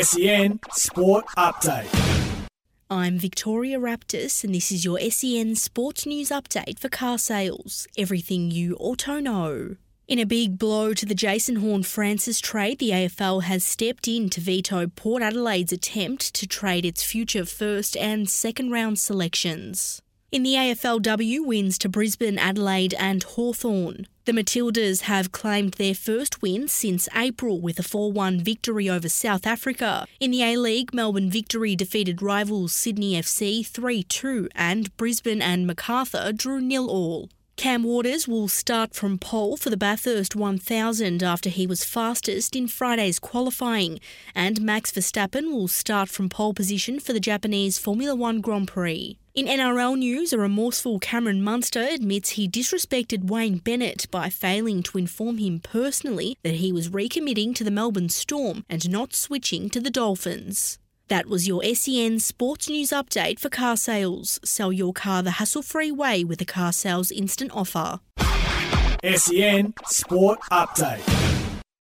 SEN Sport Update. I'm Victoria Raptis and this is your SEN Sports News Update for car sales, everything you auto know. In a big blow to the Jason Horne-Francis trade, the AFL has stepped in to veto Port Adelaide's attempt to trade its future first and second round selections. In the AFLW, wins to Brisbane, Adelaide and Hawthorn. The Matildas have claimed their first win since April with a 4-1 victory over South Africa. In the A-League, Melbourne Victory defeated rivals Sydney FC 3-2 and Brisbane and MacArthur drew 0-0. Cam Waters will start from pole for the Bathurst 1000 after he was fastest in Friday's qualifying, and Max Verstappen will start from pole position for the Japanese Formula One Grand Prix. In NRL news, a remorseful Cameron Munster admits he disrespected Wayne Bennett by failing to inform him personally that he was recommitting to the Melbourne Storm and not switching to the Dolphins. That was your SEN Sports News Update for car sales. Sell your car the hassle-free way with a car sales instant offer. SEN Sport Update.